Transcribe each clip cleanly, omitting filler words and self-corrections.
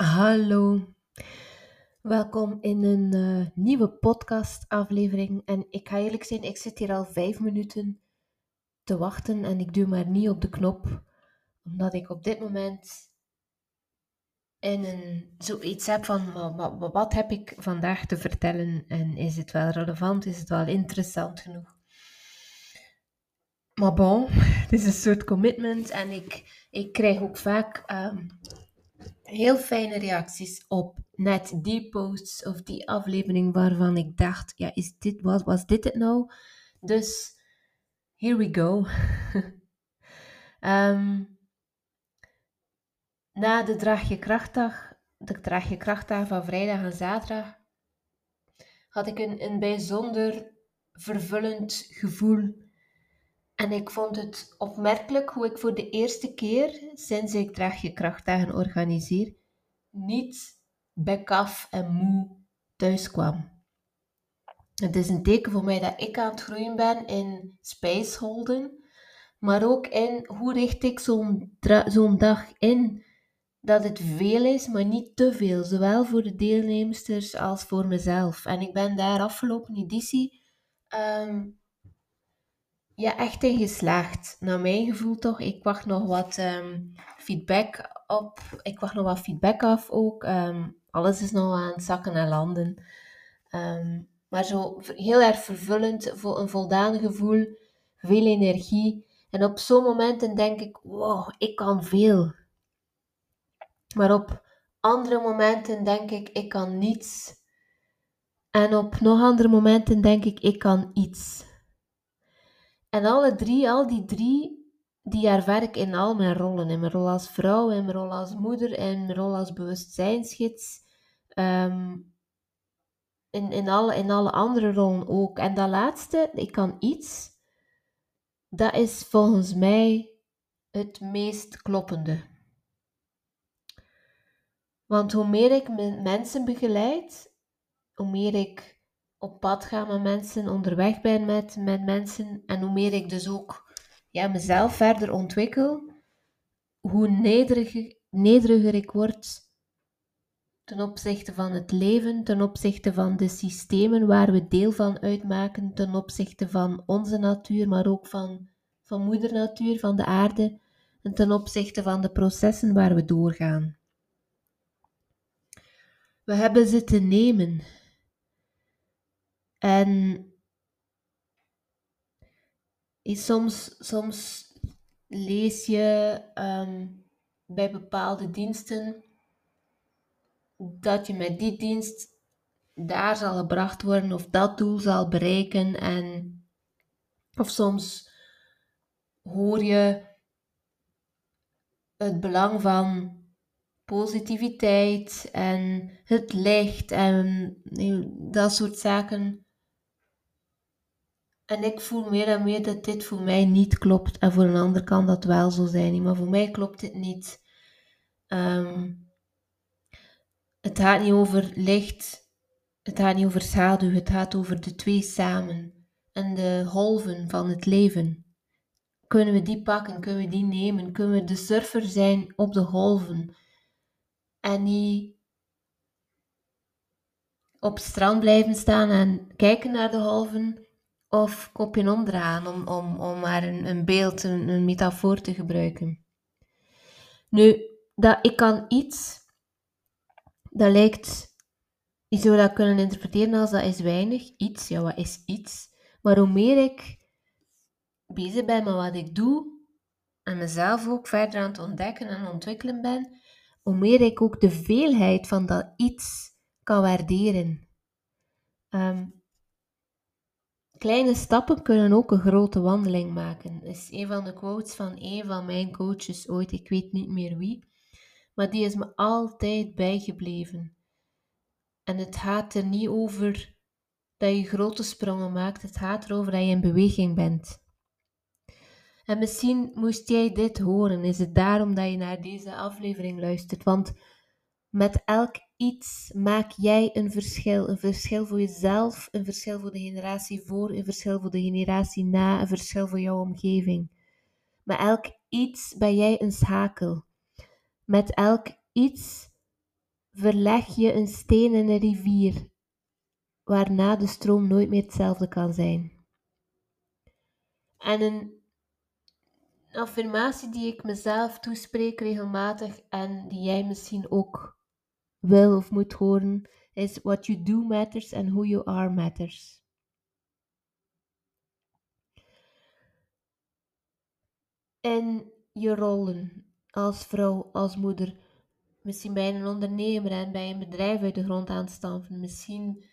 Hallo, welkom in een nieuwe podcastaflevering. En ik ga eerlijk zijn, ik zit hier al 5 minuten te wachten en ik duw maar niet op de knop. Omdat ik op dit moment zoiets heb van, wat heb ik vandaag te vertellen? En is het wel relevant? Is het wel interessant genoeg? Maar bon, het is een soort commitment en ik krijg ook vaak heel fijne reacties op net die posts of die aflevering waarvan ik dacht, ja, was dit het nou? Dus, here we go. Na de Draagjekrachtdag, van vrijdag en zaterdag, had ik een bijzonder vervullend gevoel. En ik vond het opmerkelijk hoe ik voor de eerste keer, sinds ik Draagjekrachtdagen organiseer, niet bekaf en moe thuis kwam. Het is een teken voor mij dat ik aan het groeien ben in spijsholden, maar ook in hoe richt ik zo'n dag in, dat het veel is, maar niet te veel, zowel voor de deelnemsters als voor mezelf. En ik ben daar afgelopen editie echt in geslaagd. Naar mijn gevoel toch. Ik wacht nog wat feedback op. Ik wacht nog wat feedback af ook. Alles is nog aan het zakken en landen. Maar zo heel erg vervullend. Een voldaan gevoel. Veel energie. En op zo'n momenten denk ik, wow, ik kan veel. Maar op andere momenten denk ik kan niets. En op nog andere momenten denk ik kan iets. En al die drie, die ervaar ik in al mijn rollen. In mijn rol als vrouw, in mijn rol als moeder, in mijn rol als bewustzijnsgids. In alle andere rollen ook. En dat laatste, ik kan iets, dat is volgens mij het meest kloppende. Want hoe meer ik mensen begeleid, hoe meer ik op pad gaan met mensen, onderweg ben met mensen. En hoe meer ik dus ook mezelf verder ontwikkel, hoe nederiger ik word ten opzichte van het leven, ten opzichte van de systemen waar we deel van uitmaken, ten opzichte van onze natuur, maar ook van moeder natuur, van de aarde, en ten opzichte van de processen waar we doorgaan. We hebben ze te nemen. En soms lees je bij bepaalde diensten dat je met die dienst daar zal gebracht worden of dat doel zal bereiken. Of soms hoor je het belang van positiviteit en het licht en dat soort zaken. En ik voel meer en meer dat dit voor mij niet klopt. En voor een ander kan dat wel zo zijn. Maar voor mij klopt het niet. Het gaat niet over licht. Het gaat niet over schaduw. Het gaat over de twee samen. En de golven van het leven. Kunnen we die pakken? Kunnen we die nemen? Kunnen we de surfer zijn op de golven? En niet op het strand blijven staan en kijken naar de golven. Of kopje omdraaien om maar een beeld, een metafoor te gebruiken. Nu, dat ik kan iets, dat lijkt, je zou dat kunnen interpreteren als dat is weinig. Iets, ja, wat is iets? Maar hoe meer ik bezig ben met wat ik doe, en mezelf ook verder aan het ontdekken en ontwikkelen ben, hoe meer ik ook de veelheid van dat iets kan waarderen. Kleine stappen kunnen ook een grote wandeling maken. Dat is een van de quotes van een van mijn coaches ooit, ik weet niet meer wie. Maar die is me altijd bijgebleven. En het gaat er niet over dat je grote sprongen maakt. Het gaat erover dat je in beweging bent. En misschien moest jij dit horen. Is het daarom dat je naar deze aflevering luistert? Want met elk iets maak jij een verschil. Een verschil voor jezelf, een verschil voor de generatie voor, een verschil voor de generatie na, een verschil voor jouw omgeving. Met elk iets ben jij een schakel. Met elk iets verleg je een steen in een rivier, waarna de stroom nooit meer hetzelfde kan zijn. En een affirmatie die ik mezelf toespreek regelmatig en die jij misschien ook wil of moet horen, is what you do matters and who you are matters. In je rollen als vrouw, als moeder, misschien bij een ondernemer en bij een bedrijf uit de grond aanstampen, misschien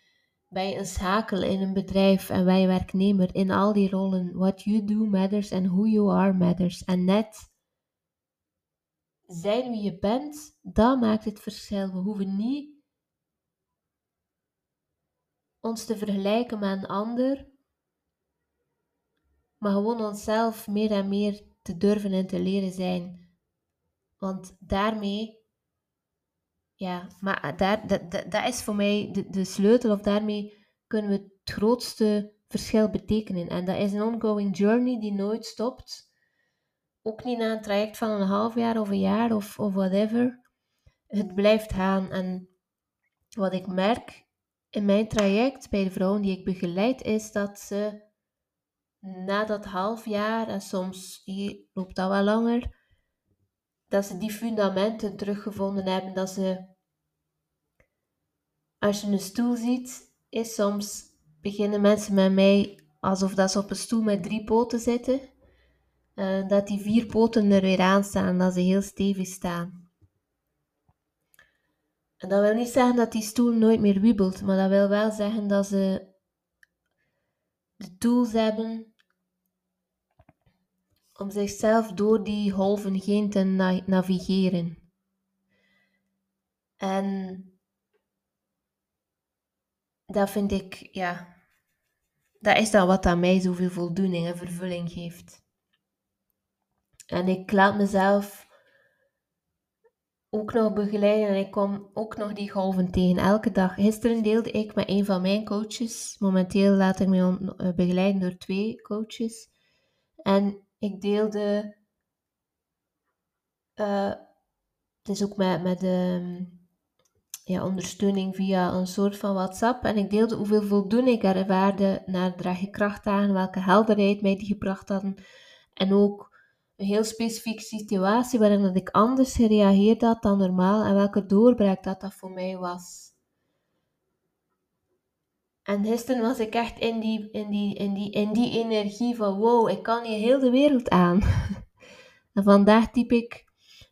bij een schakel in een bedrijf en bij een werknemer, in al die rollen, what you do matters and who you are matters. En net zijn wie je bent, dat maakt het verschil. We hoeven niet ons te vergelijken met een ander, maar gewoon onszelf meer en meer te durven en te leren zijn. Want daarmee, ja, maar dat is voor mij de sleutel, of daarmee kunnen we het grootste verschil betekenen. En dat is een ongoing journey die nooit stopt. Ook niet na een traject van een half jaar of een jaar of whatever. Het blijft gaan. En wat ik merk in mijn traject bij de vrouwen die ik begeleid, is dat ze na dat half jaar, en soms hier loopt dat wel langer, dat ze die fundamenten teruggevonden hebben. Dat ze, als je een stoel ziet, is soms beginnen mensen met mij alsof dat ze op een stoel met 3 poten zitten. Dat die 4 poten er weer aan staan, dat ze heel stevig staan. En dat wil niet zeggen dat die stoel nooit meer wiebelt, maar dat wil wel zeggen dat ze de tools hebben om zichzelf door die golven heen te navigeren. En dat vind ik, ja, dat is dan wat aan mij zoveel voldoening en vervulling geeft. En ik laat mezelf ook nog begeleiden en ik kom ook nog die golven tegen elke dag. Gisteren deelde ik met een van mijn coaches, momenteel laat ik mij begeleiden door 2 coaches, en ik deelde, het is ook met ondersteuning via een soort van WhatsApp, en ik deelde hoeveel voldoening ik ervaarde naar Draagjekrachtdagen, welke helderheid mij die gebracht hadden, en ook een heel specifieke situatie waarin dat ik anders gereageerd had dan normaal en welke doorbraak dat voor mij was. En gisteren was ik echt in die energie van wow, ik kan hier heel de wereld aan. En vandaag typ ik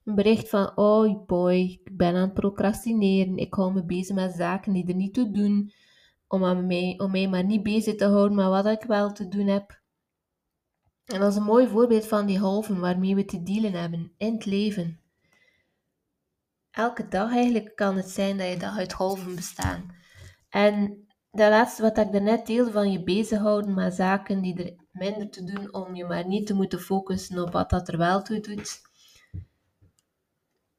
een bericht van oh boy, ik ben aan het procrastineren, ik hou me bezig met zaken die er niet toe doen, om mij maar niet bezig te houden met wat ik wel te doen heb. En dat is een mooi voorbeeld van die golven waarmee we te dealen hebben in het leven. Elke dag eigenlijk kan het zijn dat je dag uit golven bestaan. En dat laatste wat ik daarnet deelde van je bezighouden met zaken die er minder te doen, om je maar niet te moeten focussen op wat dat er wel toe doet.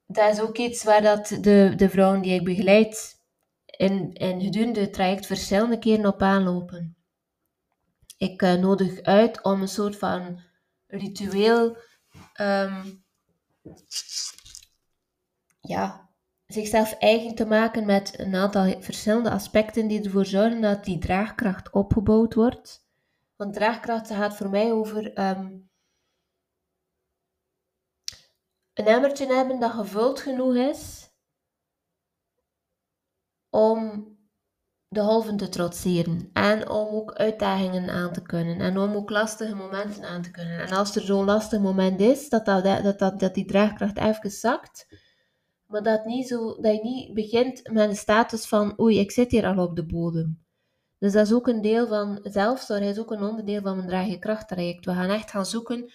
Dat is ook iets waar dat de vrouwen die ik begeleid in gedurende het traject verschillende keren op aanlopen. Ik nodig uit om een soort van ritueel zichzelf eigen te maken met een aantal verschillende aspecten die ervoor zorgen dat die draagkracht opgebouwd wordt. Want draagkracht gaat voor mij over een emmertje hebben dat gevuld genoeg is om de golven te trotseren en om ook uitdagingen aan te kunnen en om ook lastige momenten aan te kunnen. En als er zo'n lastig moment is, dat die draagkracht even zakt, maar dat je niet begint met een status van oei, ik zit hier al op de bodem. Dus dat is ook een deel van zelfzorg, is ook een onderdeel van mijn Draagjekrachttraject. We gaan echt gaan zoeken,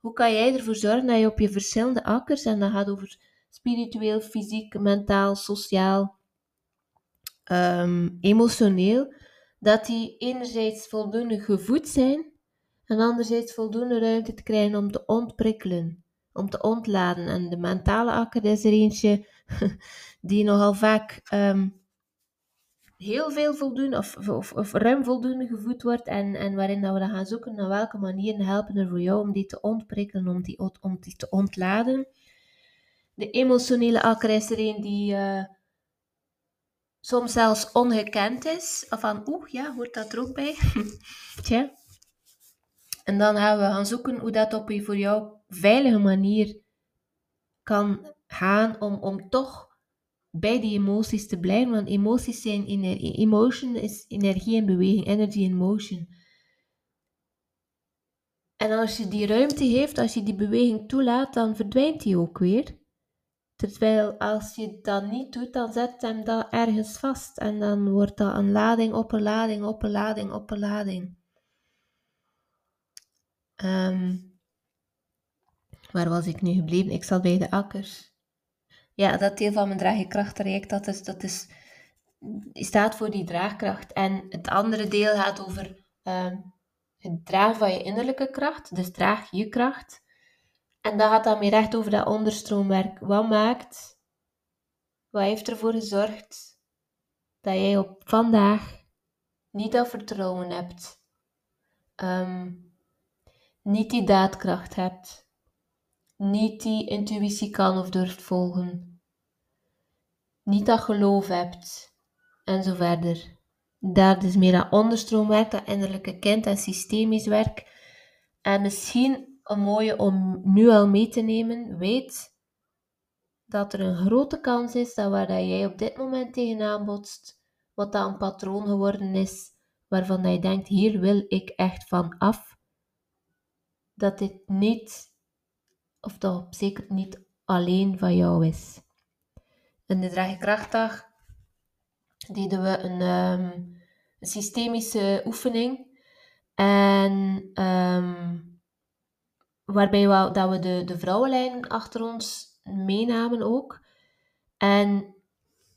hoe kan jij ervoor zorgen dat je op je verschillende akkers, en dat gaat over spiritueel, fysiek, mentaal, sociaal, emotioneel, dat die enerzijds voldoende gevoed zijn en anderzijds voldoende ruimte te krijgen om te ontprikkelen, om te ontladen. En de mentale akker is er eentje die nogal vaak heel veel voldoende of ruim voldoende gevoed wordt en waarin dat we dan gaan zoeken naar welke manieren helpen er voor jou om die te ontprikkelen, om die te ontladen. De emotionele akker is er een die soms zelfs ongekend is. Van oeh, ja, hoort dat er ook bij? Tja. En dan gaan we gaan zoeken hoe dat op een voor jou veilige manier kan gaan om toch bij die emoties te blijven. Want emoties zijn energie. Emotion is energie en beweging. Energy in motion. En als je die ruimte heeft, als je die beweging toelaat, dan verdwijnt die ook weer. Terwijl als je dat niet doet, dan zet hem dat ergens vast. En dan wordt dat een lading op een lading op een lading op een lading. Waar was ik nu gebleven? Ik zat bij de akkers. Ja, dat deel van mijn draagjekrachttraject, staat voor die draagkracht. En het andere deel gaat over het dragen van je innerlijke kracht. Dus draag je kracht. En dat gaat dan meer echt over dat onderstroomwerk. Wat heeft ervoor gezorgd dat jij op vandaag niet dat vertrouwen hebt? Niet die daadkracht hebt. Niet die intuïtie kan of durft volgen. Niet dat geloof hebt. En zo verder. Daar dus meer dat onderstroomwerk, dat innerlijke kind en systemisch werk. En misschien een mooie om nu al mee te nemen. Weet dat er een grote kans is dat waar dat jij op dit moment tegenaan botst, wat dat een patroon geworden is, waarvan dat je denkt, hier wil ik echt van af. Dat dit niet, of dat zeker niet alleen van jou is. In de Draagjekrachtdag deden we een systemische oefening. En waarbij we de vrouwenlijnen achter ons meenamen ook. En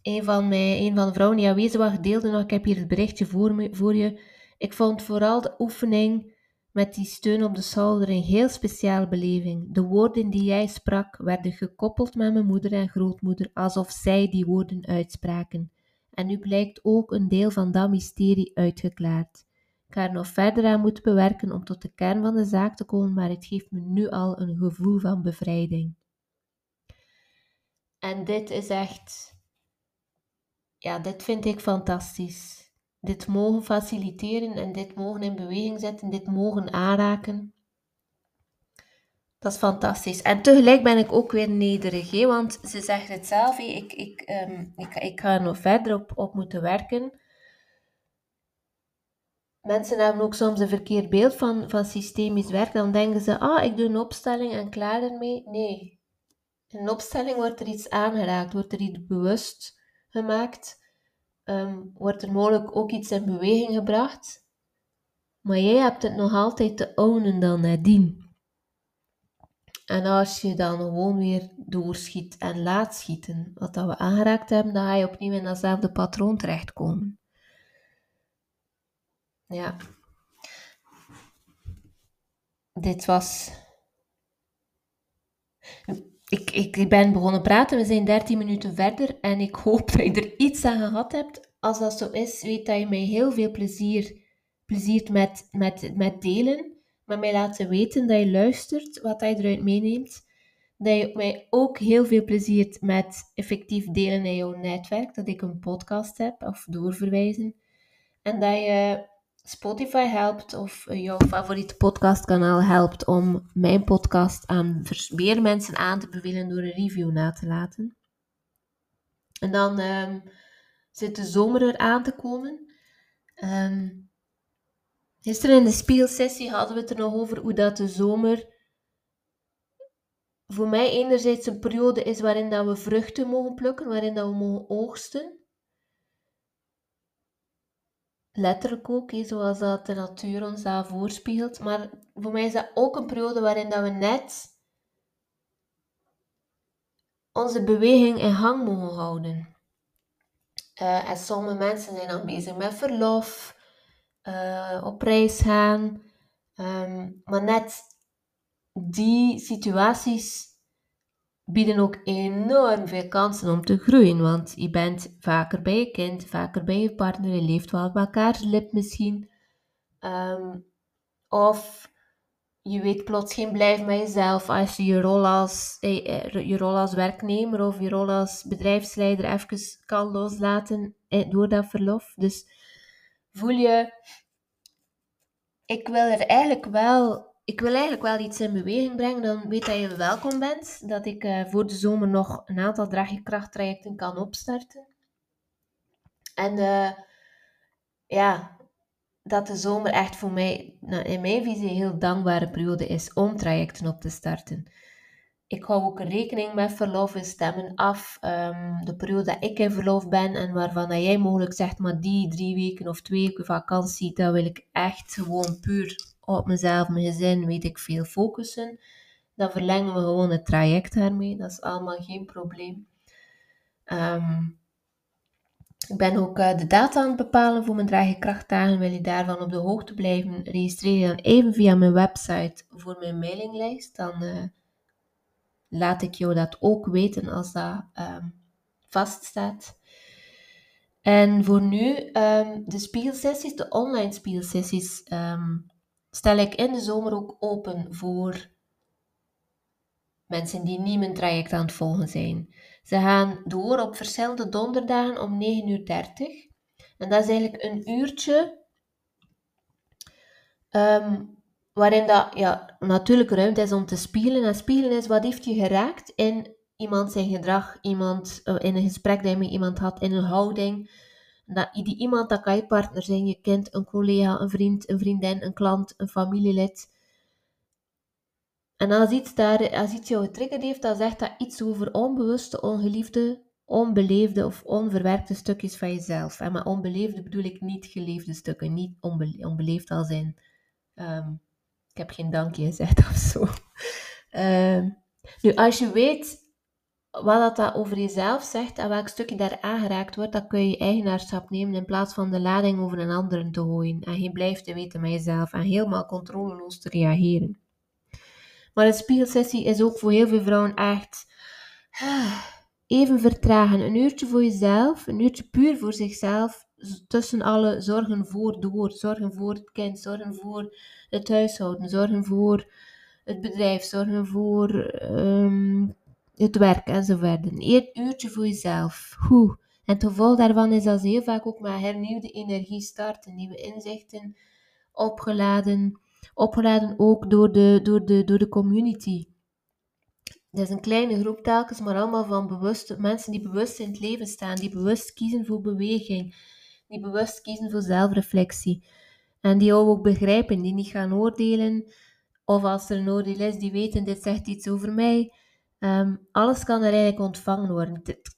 een van de vrouwen die aanwezig was, deelde nog, ik heb hier het berichtje voor je. Ik vond vooral de oefening met die steun op de schouder een heel speciale beleving. De woorden die jij sprak werden gekoppeld met mijn moeder en grootmoeder, alsof zij die woorden uitspraken. En nu blijkt ook een deel van dat mysterie uitgeklaard. Ik ga er nog verder aan moeten bewerken om tot de kern van de zaak te komen, maar het geeft me nu al een gevoel van bevrijding. En dit is echt... Ja, dit vind ik fantastisch. Dit mogen faciliteren en dit mogen in beweging zetten, dit mogen aanraken. Dat is fantastisch. En tegelijk ben ik ook weer nederig, hé? Want ze zegt het zelf, hé? Ik ga er nog verder op moeten werken. Mensen hebben ook soms een verkeerd beeld van systemisch werk. Dan denken ze, ik doe een opstelling en klaar ermee. Nee. In een opstelling wordt er iets aangeraakt, wordt er iets bewust gemaakt. Wordt er mogelijk ook iets in beweging gebracht, maar jij hebt het nog altijd te ownen dan nadien. En als je dan gewoon weer doorschiet en laat schieten, wat dat we aangeraakt hebben, dan ga je opnieuw in datzelfde patroon terechtkomen. Ja. Dit was... Ik ben begonnen praten, we zijn 13 minuten verder en ik hoop dat je er iets aan gehad hebt. Als dat zo is, weet dat je mij heel veel plezier met delen, maar mij laten weten dat je luistert, wat je eruit meeneemt. Dat je mij ook heel veel plezier met effectief delen in jouw netwerk, dat ik een podcast heb of doorverwijzen. En dat je Spotify helpt of jouw favoriete podcastkanaal helpt om mijn podcast aan meer mensen aan te bevelen door een review na te laten. En dan zit de zomer eraan te komen. Gisteren in de spiegelsessie hadden we het er nog over hoe dat de zomer voor mij enerzijds een periode is waarin dat we vruchten mogen plukken, waarin dat we mogen oogsten. Letterlijk ook, zoals dat de natuur ons daar voorspiegelt. Maar voor mij is dat ook een periode waarin dat we net onze beweging in gang mogen houden. En sommige mensen zijn dan bezig met verlof, op reis gaan. Maar net die situaties bieden ook enorm veel kansen om te groeien, want je bent vaker bij je kind, vaker bij je partner, je leeft wel op elkaars lip misschien. Of je weet plots geen blijf met jezelf als je je rol als werknemer of je rol als bedrijfsleider even kan loslaten door dat verlof. Dus voel je, ik wil eigenlijk wel iets in beweging brengen, dan weet dat je welkom bent. Dat ik voor de zomer nog een aantal draagjekrachttrajecten kan opstarten. En dat de zomer echt voor mij, in mijn visie, een heel dankbare periode is om trajecten op te starten. Ik hou ook rekening met verlof, we stemmen af. De periode dat ik in verlof ben en waarvan dat jij mogelijk zegt, maar die 3 weken of 2 weken vakantie, dat wil ik echt gewoon puur op mezelf, mijn gezin, weet ik veel, focussen. Dan verlengen we gewoon het traject daarmee. Dat is allemaal geen probleem. Ik ben ook de data aan het bepalen voor mijn draagjekrachtdagen. Wil je daarvan op de hoogte blijven, registreer je dan even via mijn website voor mijn mailinglijst. Dan laat ik jou dat ook weten als dat vaststaat. En voor nu, de spiegelsessies, de online spiegelsessies, stel ik in de zomer ook open voor mensen die niet mijn traject aan het volgen zijn. Ze gaan door op verschillende donderdagen om 9:30. En dat is eigenlijk een uurtje waarin dat natuurlijk ruimte is om te spiegelen. En spiegelen is, wat heeft je geraakt in iemand zijn gedrag, iemand in een gesprek dat je met iemand had, in een houding. Die iemand, dat kan je partner zijn, je kind, een collega, een vriend, een vriendin, een klant, een familielid. En als iets jou getriggerd heeft, dan zegt dat iets over onbewuste, ongeliefde, onbeleefde of onverwerkte stukjes van jezelf. En met onbeleefde bedoel ik niet geleefde stukken, niet onbeleefd als in ik heb geen dankje gezegd of zo. Nu, als je weet wat dat over jezelf zegt en welk stukje daar aangeraakt wordt, dan kun je je eigenaarschap nemen in plaats van de lading over een ander te gooien. En geen blijf te weten met jezelf en helemaal controleloos te reageren. Maar een spiegelsessie is ook voor heel veel vrouwen echt even vertragen. Een uurtje voor jezelf, een uurtje puur voor zichzelf, tussen alle zorgen voor door. Zorgen voor het kind, zorgen voor het huishouden, zorgen voor het bedrijf, zorgen voor het werk enzovoort. Een uurtje voor jezelf. En het gevolg daarvan is dat ze heel vaak ook met hernieuwde energie starten, nieuwe inzichten, opgeladen ook door de community. Dat is een kleine groep telkens, maar allemaal van bewuste mensen die bewust in het leven staan, die bewust kiezen voor beweging, die bewust kiezen voor zelfreflectie. En die jou ook begrijpen, die niet gaan oordelen, of als er een oordeel is, die weten, dit zegt iets over mij. Alles kan er eigenlijk ontvangen worden. Het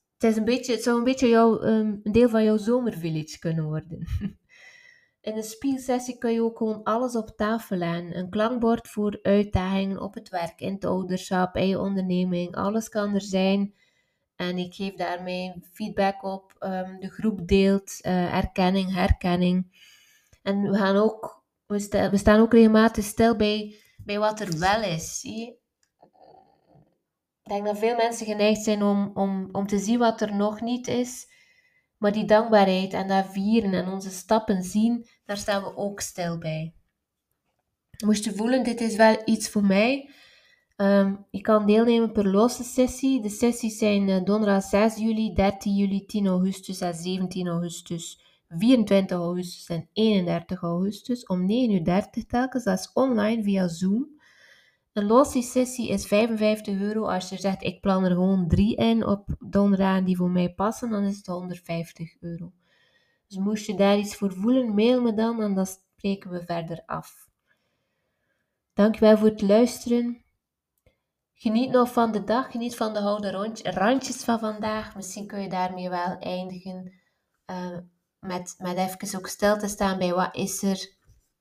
zou een beetje een deel van jouw zomervillage kunnen worden. In een spiegelsessie kun je ook gewoon alles op tafel leggen. Een klankbord voor uitdagingen op het werk, in het ouderschap, in je onderneming. Alles kan er zijn. En ik geef daarmee feedback op. De groep deelt erkenning, herkenning. En we staan ook regelmatig stil bij wat er wel is. Zie je? Ik denk dat veel mensen geneigd zijn om te zien wat er nog niet is. Maar die dankbaarheid en dat vieren en onze stappen zien, daar staan we ook stil bij. Moest je voelen, dit is wel iets voor mij. Je kan deelnemen per losse sessie. De sessies zijn donderdag 6 juli, 13 juli, 10 augustus en 17 augustus, 24 augustus en 31 augustus om 9:30 telkens. Dat is online via Zoom. Een losse sessie is €55. Als je zegt, ik plan er gewoon 3 in op donderdagen die voor mij passen, dan is het €150. Dus moest je daar iets voor voelen, mail me dan en dan spreken we verder af. Dankjewel voor het luisteren. Geniet nog van de dag, geniet van de gouden randjes van vandaag. Misschien kun je daarmee wel eindigen met even ook stil te staan bij wat is er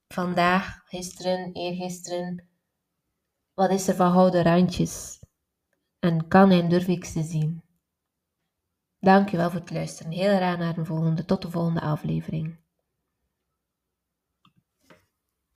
vandaag, gisteren, eergisteren. Wat is er van gouden randjes? En kan en durf ik ze zien? Dankjewel voor het luisteren. Heel graag naar de volgende. Tot de volgende aflevering.